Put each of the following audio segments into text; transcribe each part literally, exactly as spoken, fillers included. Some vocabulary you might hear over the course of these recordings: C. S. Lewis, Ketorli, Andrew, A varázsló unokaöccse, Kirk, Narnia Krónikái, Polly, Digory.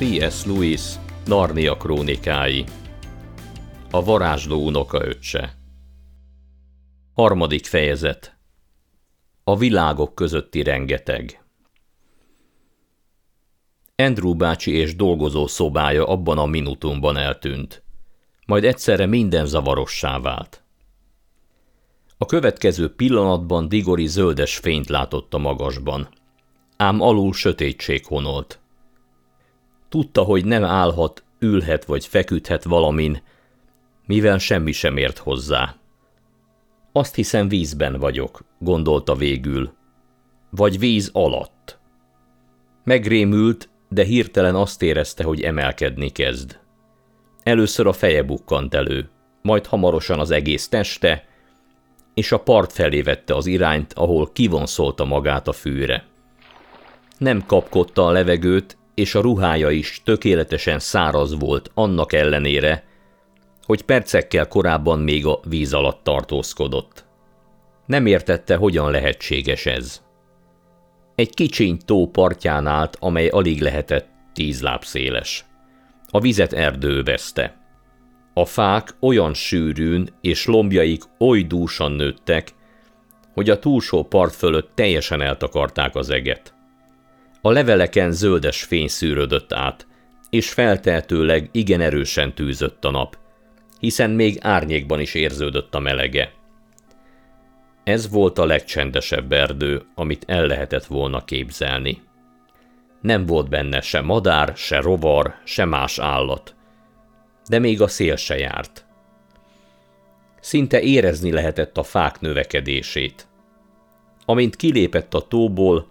C S. Lewis Narnia Krónikái. A varázsló unokaöccse. Harmadik fejezet. A világok közötti rengeteg. Andrew bácsi és dolgozó szobája abban a minutumban eltűnt. Majd egyszerre minden zavarossá vált. A következő pillanatban Digory zöldes fényt látott a magasban. Ám alul sötétség honolt. Tudta, hogy nem állhat, ülhet vagy feküdhet valamin, mivel semmi sem ért hozzá. Azt hiszem, vízben vagyok, gondolta végül. Vagy víz alatt. Megrémült, de hirtelen azt érezte, hogy emelkedni kezd. Először a feje bukkant elő, majd hamarosan az egész teste, és a part felé vette az irányt, ahol kivonszolta magát a fűre. Nem kapkodta a levegőt, és a ruhája is tökéletesen száraz volt annak ellenére, hogy percekkel korábban még a víz alatt tartózkodott. Nem értette, hogyan lehetséges ez. Egy kicsiny tó partján állt, amely alig lehetett tíz láb széles. A vizet erdő övezte. A fák olyan sűrűn és lombjaik oly dúsan nőttek, hogy a túlsó part fölött teljesen eltakarták az eget. A leveleken zöldes fény szűrődött át, és feltehetőleg igen erősen tűzött a nap, hiszen még árnyékban is érződött a melege. Ez volt a legcsendesebb erdő, amit el lehetett volna képzelni. Nem volt benne se madár, se rovar, se más állat, de még a szél se járt. Szinte érezni lehetett a fák növekedését. Amint kilépett a tóból,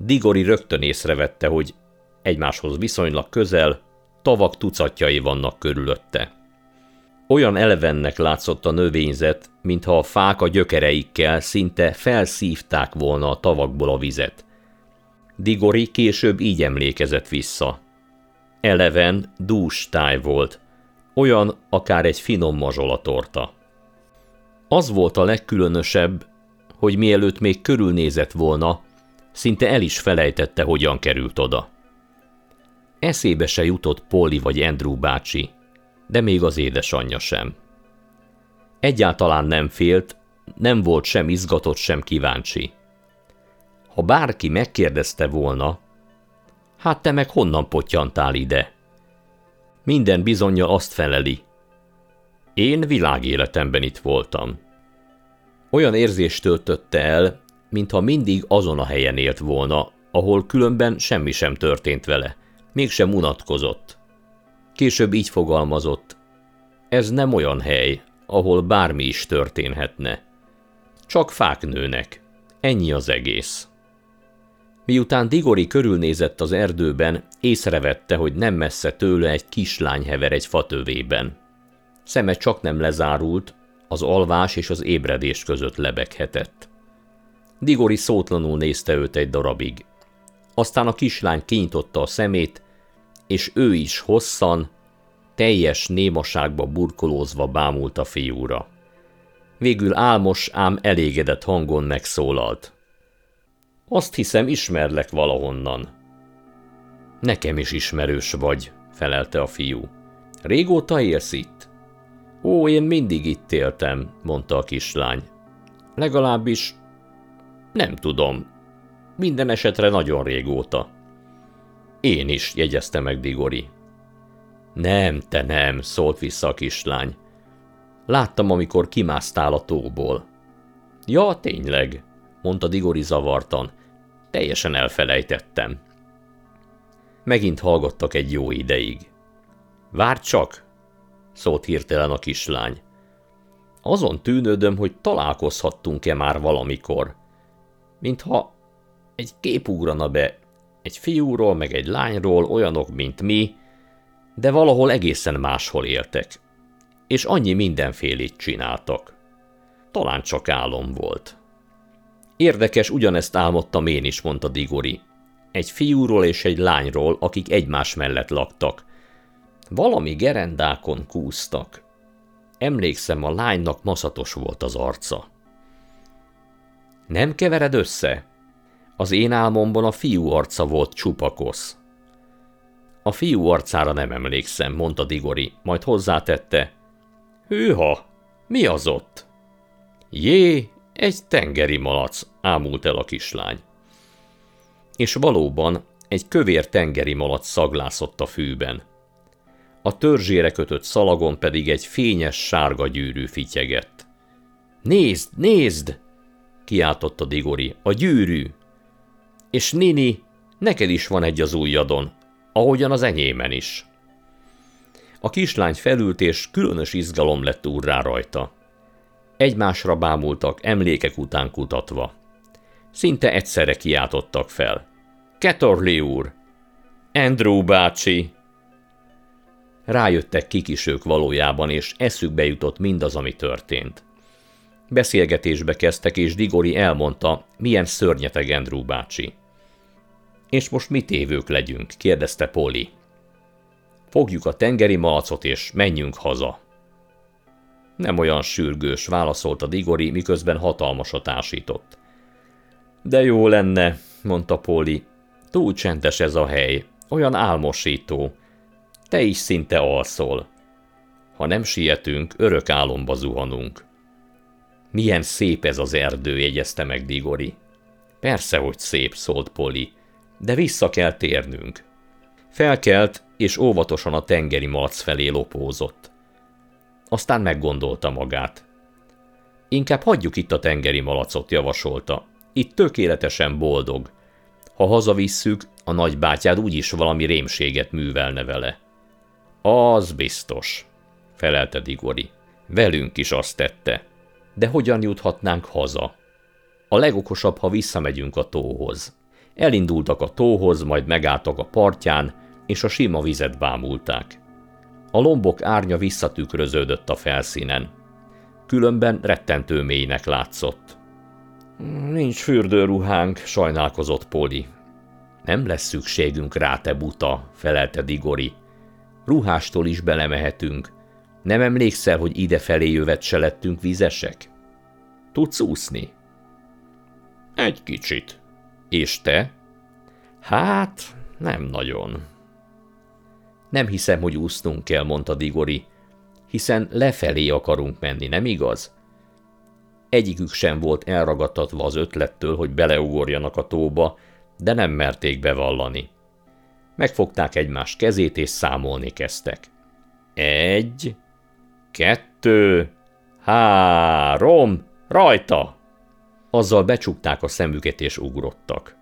Digory rögtön észrevette, hogy egymáshoz viszonylag közel, tavak tucatjai vannak körülötte. Olyan elevennek látszott a növényzet, mintha a fák a gyökereikkel szinte felszívták volna a tavakból a vizet. Digory később így emlékezett vissza. Eleven, dús táj volt, olyan akár egy finom mazsolatorta. Az volt a legkülönösebb, hogy mielőtt még körülnézett volna, szinte el is felejtette, hogyan került oda. Eszébe se jutott Polly vagy Andrew bácsi, de még az édesanyja sem. Egyáltalán nem félt, nem volt sem izgatott, sem kíváncsi. Ha bárki megkérdezte volna, hát te meg honnan pottyantál ide? Minden bizonnyal azt feleli. Én világéletemben itt voltam. Olyan érzést töltötte el, mintha mindig azon a helyen élt volna, ahol különben semmi sem történt vele, mégsem unatkozott. Később így fogalmazott, ez nem olyan hely, ahol bármi is történhetne. Csak fák nőnek, ennyi az egész. Miután Digory körülnézett az erdőben, észrevette, hogy nem messze tőle egy kislány hever egy fatövében. Szeme csak nem lezárult, az alvás és az ébredés között lebeghetett. Digory szótlanul nézte őt egy darabig. Aztán a kislány kinyitotta a szemét, és ő is hosszan, teljes némaságba burkolózva bámult a fiúra. Végül álmos, ám elégedett hangon megszólalt. Azt hiszem, ismerlek valahonnan. Nekem is ismerős vagy, felelte a fiú. Régóta élsz itt? Ó, én mindig itt éltem, mondta a kislány. Legalábbis... nem tudom. Minden esetre nagyon régóta. Én is, jegyezte meg Digory. Nem, te nem, szólt vissza a kislány. Láttam, amikor kimásztál a tóból. Ja, tényleg, mondta Digory zavartan. Teljesen elfelejtettem. Megint hallgattak egy jó ideig. Várj csak, szólt hirtelen a kislány. Azon tűnődöm, hogy találkozhattunk-e már valamikor. Mintha egy kép ugrana be, egy fiúról, meg egy lányról, olyanok, mint mi, de valahol egészen máshol éltek, és annyi mindenfélét csináltak. Talán csak álom volt. Érdekes, ugyanezt álmodtam én is, mondta Digory. Egy fiúról és egy lányról, akik egymás mellett laktak. Valami gerendákon kúsztak. Emlékszem, a lánynak maszatos volt az arca. Nem kevered össze? Az én álmomban a fiú arca volt csupakosz. A fiú arcára nem emlékszem, mondta Digory, majd hozzátette. Hűha, mi az ott? Jé, egy tengeri malac, ámult el a kislány. És valóban egy kövér tengeri malac szaglászott a fűben. A törzsére kötött szalagon pedig egy fényes sárga gyűrű fityegett. Nézd, nézd! Kiáltotta Digory, a gyűrű! És Nini, neked is van egy az ujjadon, ahogyan az enyémen is. A kislány felült, és különös izgalom lett úrrá rajta. Egymásra bámultak, emlékek után kutatva. Szinte egyszerre kiáltottak fel. Ketorli úr! Andrew bácsi! Rájöttek, kik is ők valójában, és eszükbe jutott mindaz, ami történt. Beszélgetésbe kezdtek, és Digory elmondta, milyen szörnyeteg Andrew bácsi. És most mit évők legyünk? Kérdezte Polly. Fogjuk a tengeri malacot, és menjünk haza. Nem olyan sürgős, válaszolta Digory, miközben hatalmasat ásított. De jó lenne, mondta Polly. Túl csendes ez a hely, olyan álmosító. Te is szinte alszol. Ha nem sietünk, örök álomba zuhanunk. Milyen szép ez az erdő, jegyezte meg Digory. Persze, hogy szép, szólt Polly, de vissza kell térnünk. Felkelt, és óvatosan a tengeri malac felé lopózott. Aztán meggondolta magát. Inkább hagyjuk itt a tengeri malacot, javasolta. Itt tökéletesen boldog. Ha hazavisszük, a nagybátyád úgyis valami rémséget művelne vele. Az biztos, felelte Digory. Velünk is azt tette. De hogyan juthatnánk haza? A legokosabb, ha visszamegyünk a tóhoz. Elindultak a tóhoz, majd megálltak a partján, és a sima vizet bámulták. A lombok árnya visszatükröződött a felszínen. Különben rettentő mélynek látszott. Nincs fürdőruhánk, sajnálkozott Polly. Nem lesz szükségünk rá, te buta, felelte Digory. Ruhástól is belemehetünk. Nem emlékszel, hogy idefelé jövet se lettünk vizesek? Tudsz úszni? Egy kicsit. És te? Hát, nem nagyon. Nem hiszem, hogy úsznunk kell, mondta Digory, hiszen lefelé akarunk menni, nem igaz? Egyikük sem volt elragadtatva az ötlettől, hogy beleugorjanak a tóba, de nem merték bevallani. Megfogták egymás kezét, és számolni kezdtek. Egy, kettő, három, rajta! Azzal becsukták a szemüket, és ugrottak.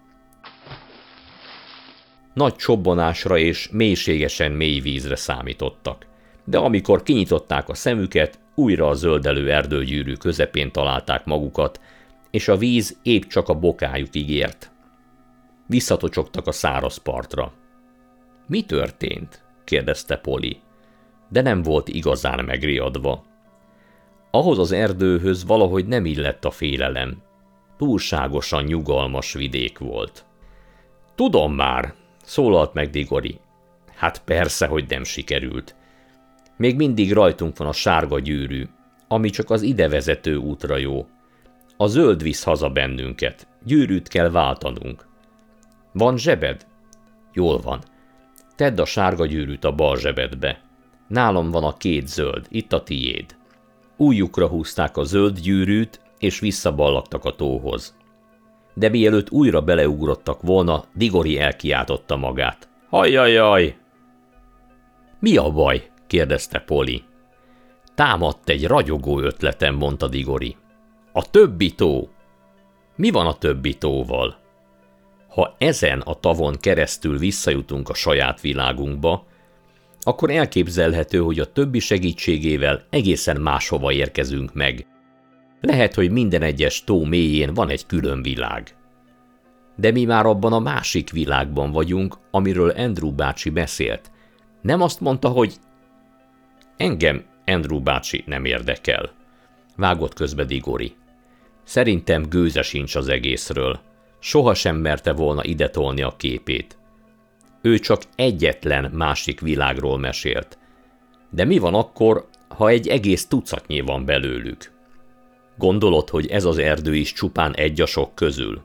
Nagy csobbanásra és mélységesen mély vízre számítottak, de amikor kinyitották a szemüket, újra a zöldelő erdőgyűrű közepén találták magukat, és a víz épp csak a bokájukig ért. Visszatocsogtak a száraz partra. – Mi történt? – kérdezte Polly, de nem volt igazán megriadva. Ahhoz az erdőhöz valahogy nem illett a félelem. Túlságosan nyugalmas vidék volt. – Tudom már! – szólalt meg Digory. – Hát persze, hogy nem sikerült. Még mindig rajtunk van a sárga gyűrű, ami csak az idevezető útra jó. A zöld visz haza bennünket, gyűrűt kell váltanunk. Van zsebed? Jól van. Tedd a sárga gyűrűt a bal zsebedbe. Nálam van a két zöld, itt a tiéd. Újjukra húzták a zöld gyűrűt, és visszaballagtak a tóhoz. De mielőtt újra beleugrottak volna, Digory elkiáltotta magát. Hajjajjaj! Mi a baj? Kérdezte Polly. Támadt egy ragyogó ötletem, mondta Digory. A többi tó! Mi van a többi tóval? Ha ezen a tavon keresztül visszajutunk a saját világunkba, akkor elképzelhető, hogy a többi segítségével egészen máshova érkezünk meg. Lehet, hogy minden egyes tó mélyén van egy külön világ. De mi már abban a másik világban vagyunk, amiről Andrew bácsi beszélt. Nem azt mondta, hogy... Engem Andrew bácsi nem érdekel, vágott közbe Digory. Szerintem gőze sincs az egészről. Sohasem merte volna ide tolni a képét. Ő csak egyetlen másik világról mesélt. De mi van akkor, ha egy egész tucatnyi van belőlük? Gondolod, hogy ez az erdő is csupán egy a sok közül?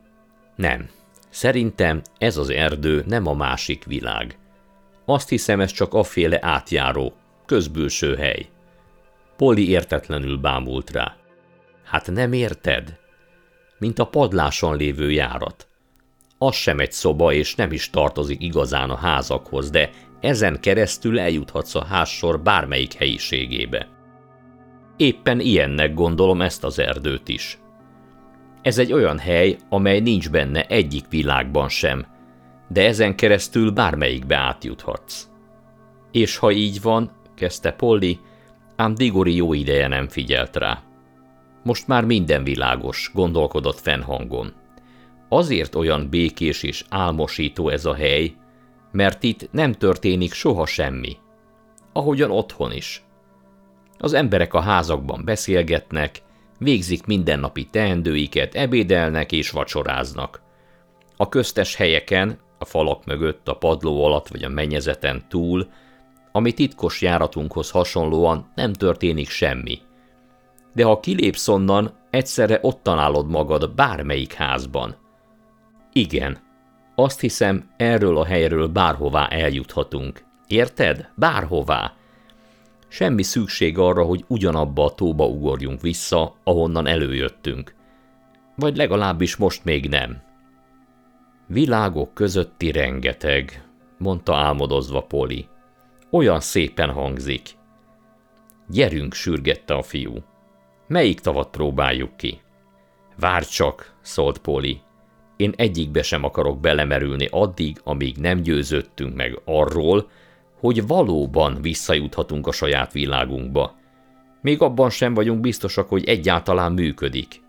Nem. Szerintem ez az erdő nem a másik világ. Azt hiszem, ez csak aféle átjáró, közbülső hely. Polly értetlenül bámult rá. Hát nem érted? Mint a padláson lévő járat. Az sem egy szoba, és nem is tartozik igazán a házakhoz, de ezen keresztül eljuthatsz a házsor bármelyik helyiségébe. Éppen ilyennek gondolom ezt az erdőt is. Ez egy olyan hely, amely nincs benne egyik világban sem, de ezen keresztül bármelyikbe átjuthatsz. És ha így van, kezdte Polly, ám Digory jó ideje nem figyelt rá. Most már minden világos, gondolkodott fennhangon. Azért olyan békés és álmosító ez a hely, mert itt nem történik soha semmi. Ahogyan otthon is. Az emberek a házakban beszélgetnek, végzik mindennapi teendőiket, ebédelnek és vacsoráznak. A köztes helyeken, a falak mögött, a padló alatt vagy a mennyezeten túl, ami titkos járatunkhoz hasonlóan nem történik semmi. De ha kilépsz onnan, egyszerre ott találod magad bármelyik házban. Igen, azt hiszem, erről a helyről bárhová eljuthatunk. Érted? Bárhová. Semmi szükség arra, hogy ugyanabba a tóba ugorjunk vissza, ahonnan előjöttünk. Vagy legalábbis most még nem. Világok közötti rengeteg, mondta álmodozva Polly. Olyan szépen hangzik. Gyerünk, sürgette a fiú. Melyik tavat próbáljuk ki? Várj csak, szólt Polly. Én egyikbe sem akarok belemerülni addig, amíg nem győződtünk meg arról, hogy valóban visszajuthatunk a saját világunkba. Még abban sem vagyunk biztosak, hogy egyáltalán működik.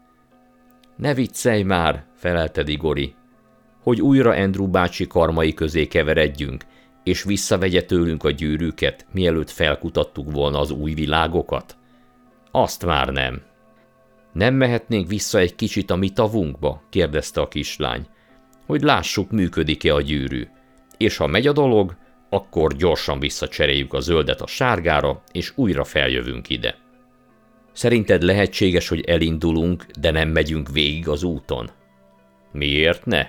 Ne viccelj már, felelte Digory, hogy újra Andrew bácsi karmai közé keveredjünk, és visszavegye tőlünk a gyűrűket, mielőtt felkutattuk volna az új világokat? Azt már nem. Nem mehetnénk vissza egy kicsit a mi tavunkba? Kérdezte a kislány, hogy lássuk, működik-e a gyűrű. És ha megy a dolog, akkor gyorsan visszacseréljük a zöldet a sárgára, és újra feljövünk ide. Szerinted lehetséges, hogy elindulunk, de nem megyünk végig az úton? Miért ne?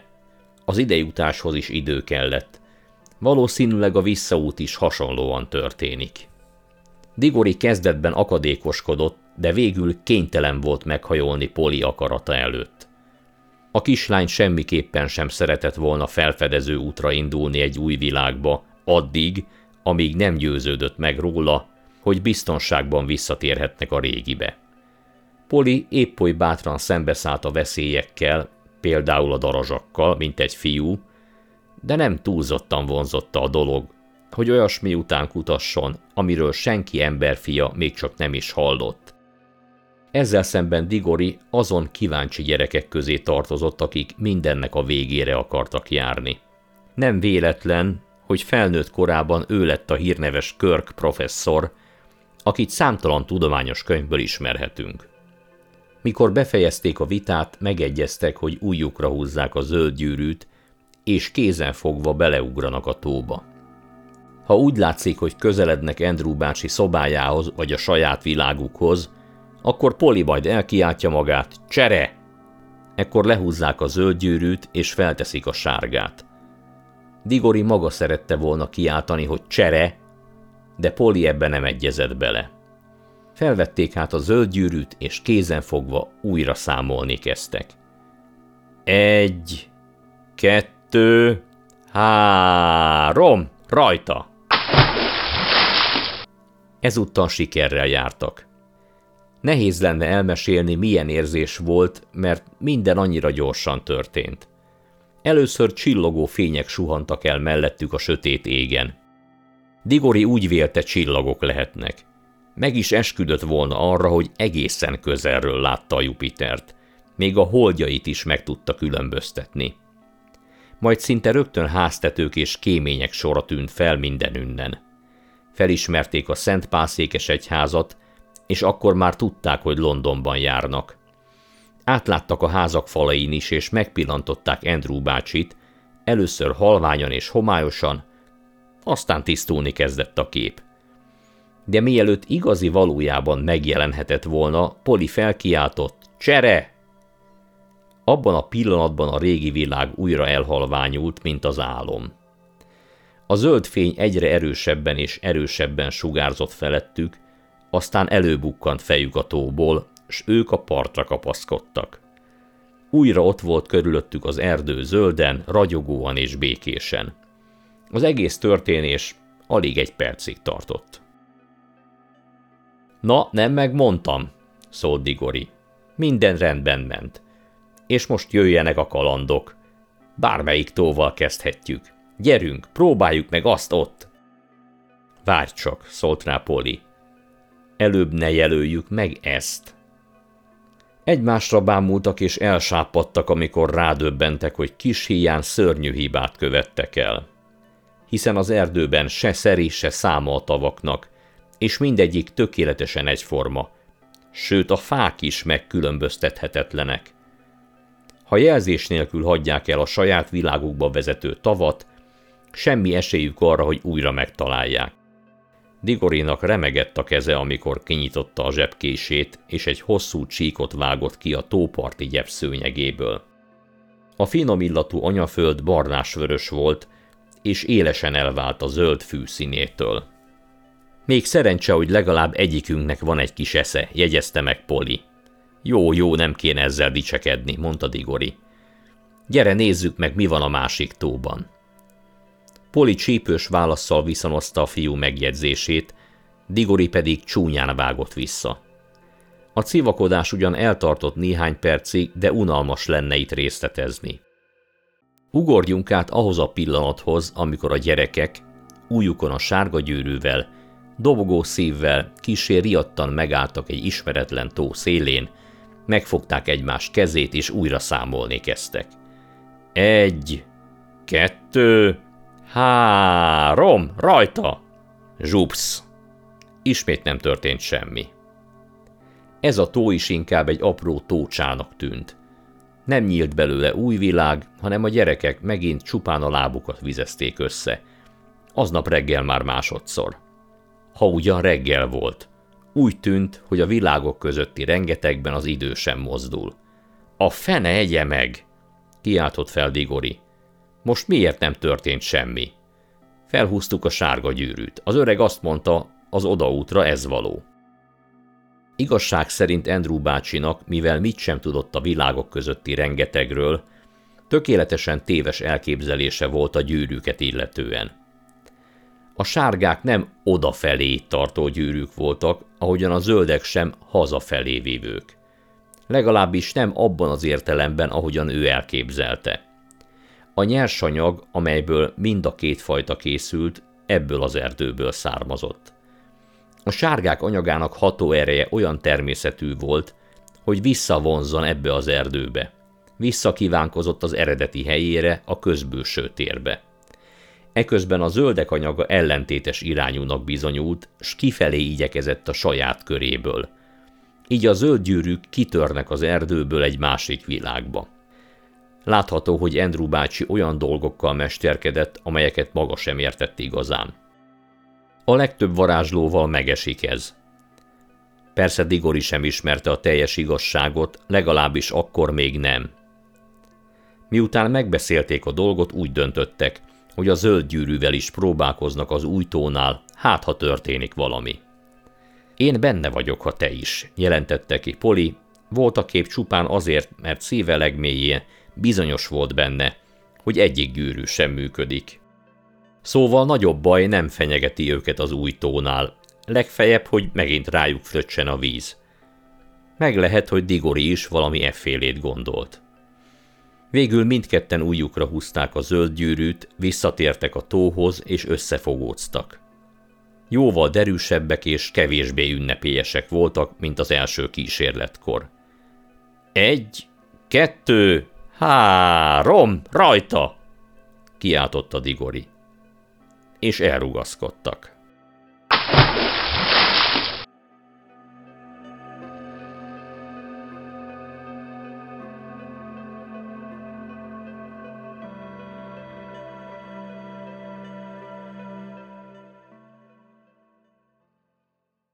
Az idejutáshoz is idő kellett. Valószínűleg a visszaút is hasonlóan történik. Digory kezdetben akadékoskodott, de végül kénytelen volt meghajolni Polly akarata előtt. A kislány semmiképpen sem szeretett volna felfedező útra indulni egy új világba, addig, amíg nem győződött meg róla, hogy biztonságban visszatérhetnek a régibe. Polly épp oly bátran szembeszállt a veszélyekkel, például a darazsakkal, mint egy fiú, de nem túlzottan vonzotta a dolog, hogy olyasmi után kutasson, amiről senki emberfia még csak nem is hallott. Ezzel szemben Digory azon kíváncsi gyerekek közé tartozott, akik mindennek a végére akartak járni. Nem véletlen, hogy felnőtt korában ő lett a hírneves Kirk professzor, akit számtalan tudományos könyvből ismerhetünk. Mikor befejezték a vitát, megegyeztek, hogy ujjukra húzzák a zöld gyűrűt, és kézen fogva beleugranak a tóba. Ha úgy látszik, hogy közelednek Andrew bácsi szobájához vagy a saját világukhoz, akkor Polly majd elkiáltja magát, csere! Ekkor lehúzzák a zöld gyűrűt és felteszik a sárgát. Digory maga szerette volna kiáltani, hogy csere, de Polly ebbe nem egyezett bele. Felvették hát a zöld gyűrűt, és kézen fogva újra számolni kezdtek. Egy, kettő, három, rajta! Ezúttal sikerrel jártak. Nehéz lenne elmesélni, milyen érzés volt, mert minden annyira gyorsan történt. Először csillogó fények suhantak el mellettük a sötét égen. Digory úgy vélte, csillagok lehetnek. Meg is esküdött volna arra, hogy egészen közelről látta a Jupitert. Még a holdjait is meg tudta különböztetni. Majd szinte rögtön háztetők és kémények sora tűnt fel mindenünnen. Felismerték a Szent Pászékes egyházat, és akkor már tudták, hogy Londonban járnak. Átláttak a házak falain is, és megpillantották Andrew bácsit, először halványan és homályosan, aztán tisztulni kezdett a kép. De mielőtt igazi valójában megjelenhetett volna, Polly felkiáltott, csere! Abban a pillanatban a régi világ újra elhalványult, mint az álom. A zöld fény egyre erősebben és erősebben sugárzott felettük, aztán előbukkant fejük a tóból, s ők a partra kapaszkodtak. Újra ott volt körülöttük az erdő zölden, ragyogóan és békésen. Az egész történés alig egy percig tartott. Na, nem megmondtam, szólt Digory. Minden rendben ment. És most jöjjenek a kalandok. Bármelyik tóval kezdhetjük. Gyerünk, próbáljuk meg azt ott. Várj csak, szólt rá Polly. Előbb ne jelöljük meg ezt. Egymásra bámultak és elsápadtak, amikor rádöbbentek, hogy kis híján szörnyű hibát követtek el. Hiszen az erdőben se szeri, se száma a tavaknak, és mindegyik tökéletesen egyforma, sőt a fák is megkülönböztethetetlenek. Ha jelzés nélkül hagyják el a saját világukba vezető tavat, semmi esélyük arra, hogy újra megtalálják. Digorynak remegett a keze, amikor kinyitotta a zsebkését, és egy hosszú csíkot vágott ki a tóparti gyep szőnyegéből. A finom illatú anyaföld barnásvörös volt, és élesen elvált a zöld fű színétől. Még szerencse, hogy legalább egyikünknek van egy kis esze, jegyezte meg Polly. Jó, jó, nem kéne ezzel dicsekedni, mondta Digory. Gyere, nézzük meg, mi van a másik tóban. Polly csípős válasszal viszonozta a fiú megjegyzését, Digory pedig csúnyán vágott vissza. A civakodás ugyan eltartott néhány percig, de unalmas lenne itt részletezni. Ugorjunk át ahhoz a pillanathoz, amikor a gyerekek, újukon a sárga gyűrűvel, dobogó szívvel kissé riadtan megálltak egy ismeretlen tó szélén, megfogták egymás kezét és újra számolni kezdtek. Egy, kettő, három, rajta! Zsupsz! Ismét nem történt semmi. Ez a tó is inkább egy apró tócsának tűnt. Nem nyílt belőle új világ, hanem a gyerekek megint csupán a lábukat vizezték össze. Aznap reggel már másodszor. Ha ugyan reggel volt. Úgy tűnt, hogy a világok közötti rengetegben az idő sem mozdul. A fene egye meg! Kiáltott fel Digory. Most miért nem történt semmi? Felhúztuk a sárga gyűrűt. Az öreg azt mondta, az odaútra ez való. Igazság szerint Andrew bácsinak, mivel mit sem tudott a világok közötti rengetegről, tökéletesen téves elképzelése volt a gyűrűket illetően. A sárgák nem odafelé tartó gyűrűk voltak, ahogyan a zöldek sem hazafelé vívők. Legalábbis nem abban az értelemben, ahogyan ő elképzelte. A nyersanyag, amelyből mind a két fajta készült, ebből az erdőből származott. A sárgák anyagának hatóereje olyan természetű volt, hogy visszavonzzon ebbe az erdőbe. Visszakívánkozott az eredeti helyére, a közbülső térbe. Eközben a zöldek anyaga ellentétes irányúnak bizonyult, s kifelé igyekezett a saját köréből. Így a zöld gyűrűk kitörnek az erdőből egy másik világba. Látható, hogy Andrew bácsi olyan dolgokkal mesterkedett, amelyeket maga sem értett igazán. A legtöbb varázslóval megesik ez. Persze Digory sem ismerte a teljes igazságot, legalábbis akkor még nem. Miután megbeszélték a dolgot, úgy döntöttek, hogy a zöld gyűrűvel is próbálkoznak az új tónál, hát ha történik valami. Én benne vagyok, ha te is, jelentette ki Polly, voltaképp csupán azért, mert szíve legmélyén bizonyos volt benne, hogy egyik gyűrű sem működik. Szóval nagyobb baj nem fenyegeti őket az új tónál, legfeljebb, hogy megint rájuk fröccsen a víz. Meg lehet, hogy Digory is valami effélét gondolt. Végül mindketten ujjukra húzták a zöld gyűrűt, visszatértek a tóhoz és összefogóztak. Jóval derűsebbek és kevésbé ünnepélyesek voltak, mint az első kísérletkor. Egy, kettő, három, rajta! Kiáltotta Digory. És elrugaszkodtak.